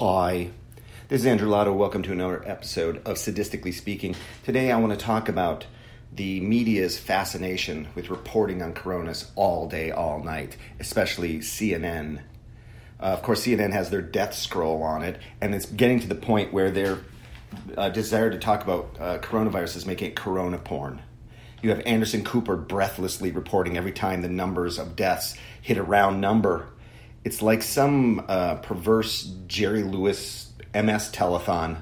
Hi, this is Andrew Lotto. Welcome to another episode of Sadistically Speaking. Today I want to talk about the media's fascination with reporting on coronas all day, all night, especially CNN. Of course, CNN has their death scroll on it, and it's getting to the point where their desire to talk about coronavirus is making it corona porn. You have Anderson Cooper breathlessly reporting every time the numbers of deaths hit a round number. It's like some perverse Jerry Lewis MS telethon.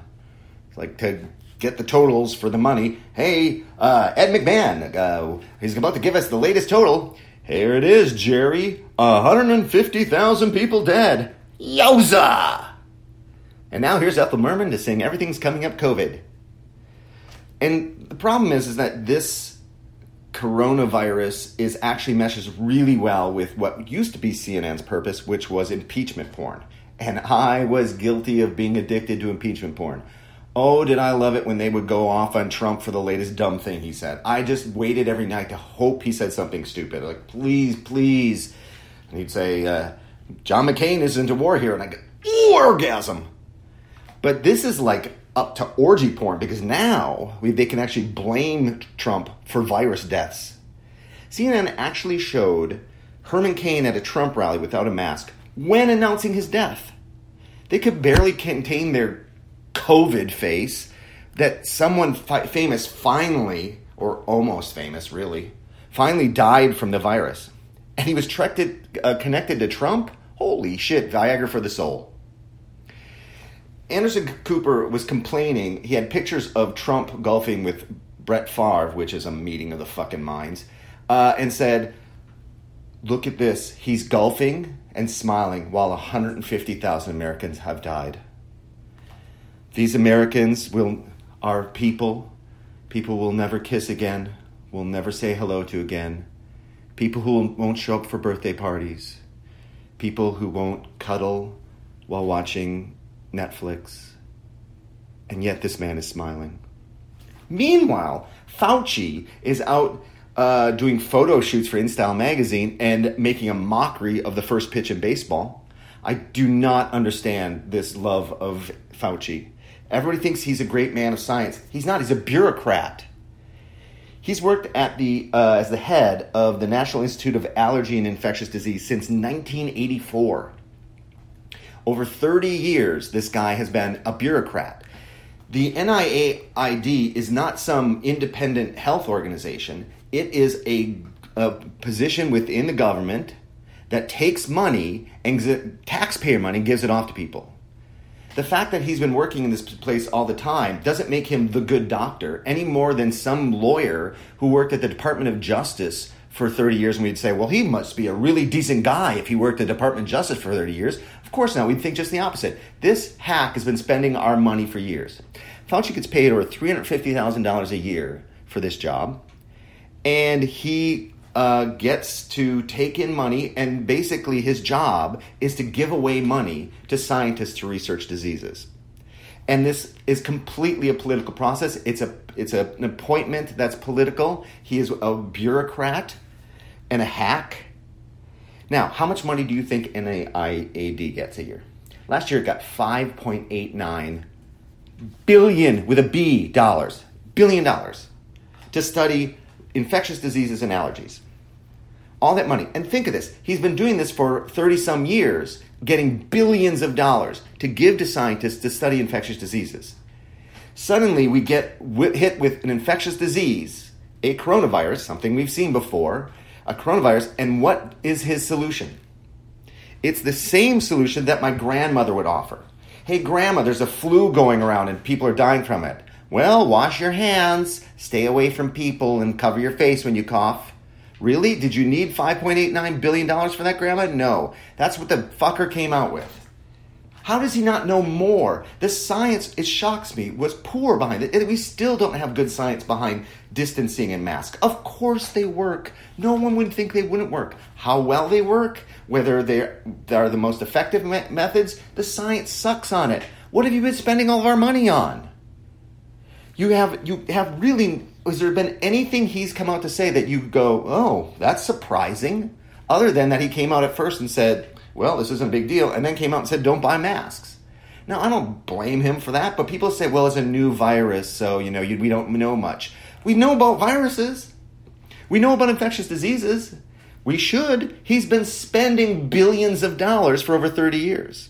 It's like to get the totals for the money. Hey, Ed McMahon, he's about to give us the latest total. Here it is, Jerry. 150,000 people dead. Yowza! And now here's Ethel Merman to sing Everything's Coming Up COVID. And the problem is that this coronavirus is actually meshes really well with what used to be CNN's purpose, which was impeachment porn. And I was guilty of being addicted to impeachment porn. Oh, did I love it when they would go off on Trump for the latest dumb thing he said. I just waited every night to hope he said something stupid. Like, please. And he'd say, John McCain is into war here. And I'd go, ooh, orgasm. But this is like up to orgy porn, because now they can actually blame Trump for virus deaths. CNN actually showed Herman Cain at a Trump rally without a mask when announcing his death. They could barely contain their COVID face that someone famous finally, or almost famous really, finally died from the virus. And he was connected to Trump? Holy shit, Viagra for the soul. Anderson Cooper was complaining. He had pictures of Trump golfing with Brett Favre, which is a meeting of the fucking minds, and said, look at this. He's golfing and smiling while 150,000 Americans have died. These Americans are people. People will never kiss again, will never say hello to again. People who won't show up for birthday parties. People who won't cuddle while watching Netflix. And yet this man is smiling. Meanwhile, Fauci is out doing photo shoots for InStyle magazine and making a mockery of the first pitch in baseball. I do not understand this love of Fauci. Everybody thinks he's a great man of science. He's not. He's a bureaucrat. He's worked at as the head of the National Institute of Allergy and Infectious Disease since 1984. Over 30 years, this guy has been a bureaucrat. The NIAID is not some independent health organization. It is a position within the government that takes money, and taxpayer money, and gives it off to people. The fact that he's been working in this place all the time doesn't make him the good doctor any more than some lawyer who worked at the Department of Justice for 30 years, and we'd say, well, he must be a really decent guy if he worked at the Department of Justice for 30 years. Of course not. We'd think just the opposite. This hack has been spending our money for years. Fauci gets paid over $350,000 a year for this job, and he gets to take in money, and basically his job is to give away money to scientists to research diseases. And this is completely a political process. It's an appointment that's political. He is a bureaucrat and a hack. Now, how much money do you think NIAID gets a year? Last year it got $5.89 billion with a B dollars, $1 billion, to study infectious diseases and allergies. All that money. And think of this. He's been doing this for 30-some years, getting billions of dollars to give to scientists to study infectious diseases. Suddenly, we get hit with an infectious disease, a coronavirus, something we've seen before, a coronavirus, and what is his solution? It's the same solution that my grandmother would offer. Hey, Grandma, there's a flu going around and people are dying from it. Well, wash your hands, stay away from people, and cover your face when you cough. Really? Did you need $5.89 billion for that, Grandma? No. That's what the fucker came out with. How does he not know more? The science, it shocks me, was poor behind it. We still don't have good science behind distancing and masks. Of course they work. No one would think they wouldn't work. How well they work, whether they are the most effective methods, the science sucks on it. What have you been spending all of our money on? You have really... Has there been anything he's come out to say that you go, oh, that's surprising? Other than that he came out at first and said, well, this isn't a big deal, and then came out and said, don't buy masks. Now, I don't blame him for that, but people say, well, it's a new virus, so, you know, we don't know much. We know about viruses. We know about infectious diseases. We should. He's been spending billions of dollars for over 30 years.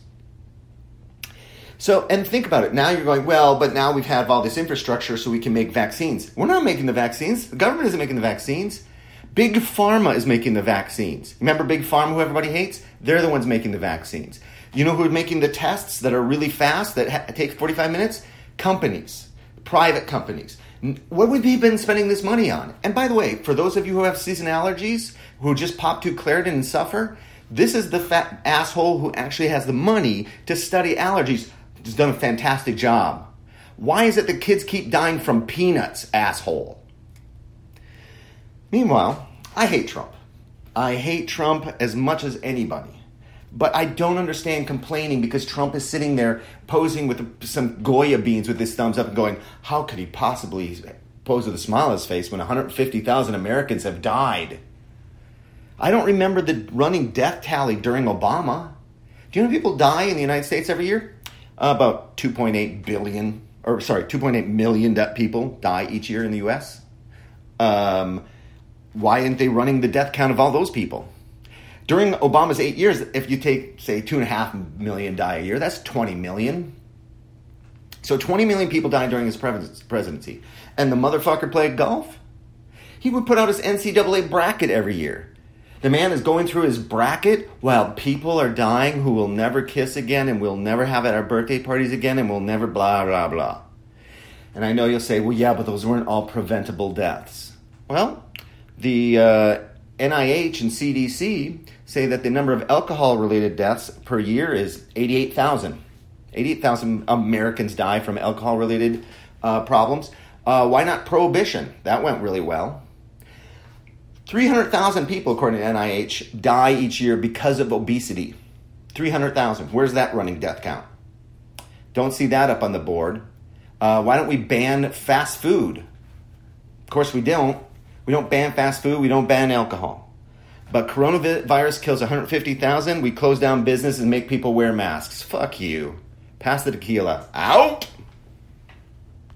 So, and think about it. Now you're going, well, but now we have all this infrastructure so we can make vaccines. We're not making the vaccines. The government isn't making the vaccines. Big Pharma is making the vaccines. Remember Big Pharma, who everybody hates? They're the ones making the vaccines. You know who's making the tests that are really fast, that take 45 minutes? Companies, private companies. What would he have been spending this money on? And by the way, for those of you who have season allergies, who just pop two Claritin and suffer, this is the fat asshole who actually has the money to study allergies. He's done a fantastic job. Why is it that kids keep dying from peanuts, asshole? Meanwhile, I hate Trump. I hate Trump as much as anybody. But I don't understand complaining because Trump is sitting there posing with some Goya beans with his thumbs up and going, how could he possibly pose with a smile on his face when 150,000 Americans have died? I don't remember the running death tally during Obama. Do you know people die in the United States every year? About 2.8 million people die each year in the U.S. Why aren't they running the death count of all those people? During Obama's 8 years, if you take, say, 2.5 million die a year, that's 20 million. So 20 million people died during his presidency. And the motherfucker played golf? He would put out his NCAA bracket every year. The man is going through his bracket while people are dying who will never kiss again and we'll never have at our birthday parties again and we'll never blah, blah, blah. And I know you'll say, well, yeah, but those weren't all preventable deaths. Well, the NIH and CDC say that the number of alcohol-related deaths per year is 88,000. 88,000 Americans die from alcohol-related problems. Why not prohibition? That went really well. 300,000 people, according to NIH, die each year because of obesity. 300,000. Where's that running death count? Don't see that up on the board. Why don't we ban fast food? Of course we don't. We don't ban fast food. We don't ban alcohol. But coronavirus kills 150,000. We close down business and make people wear masks. Fuck you. Pass the tequila. Out!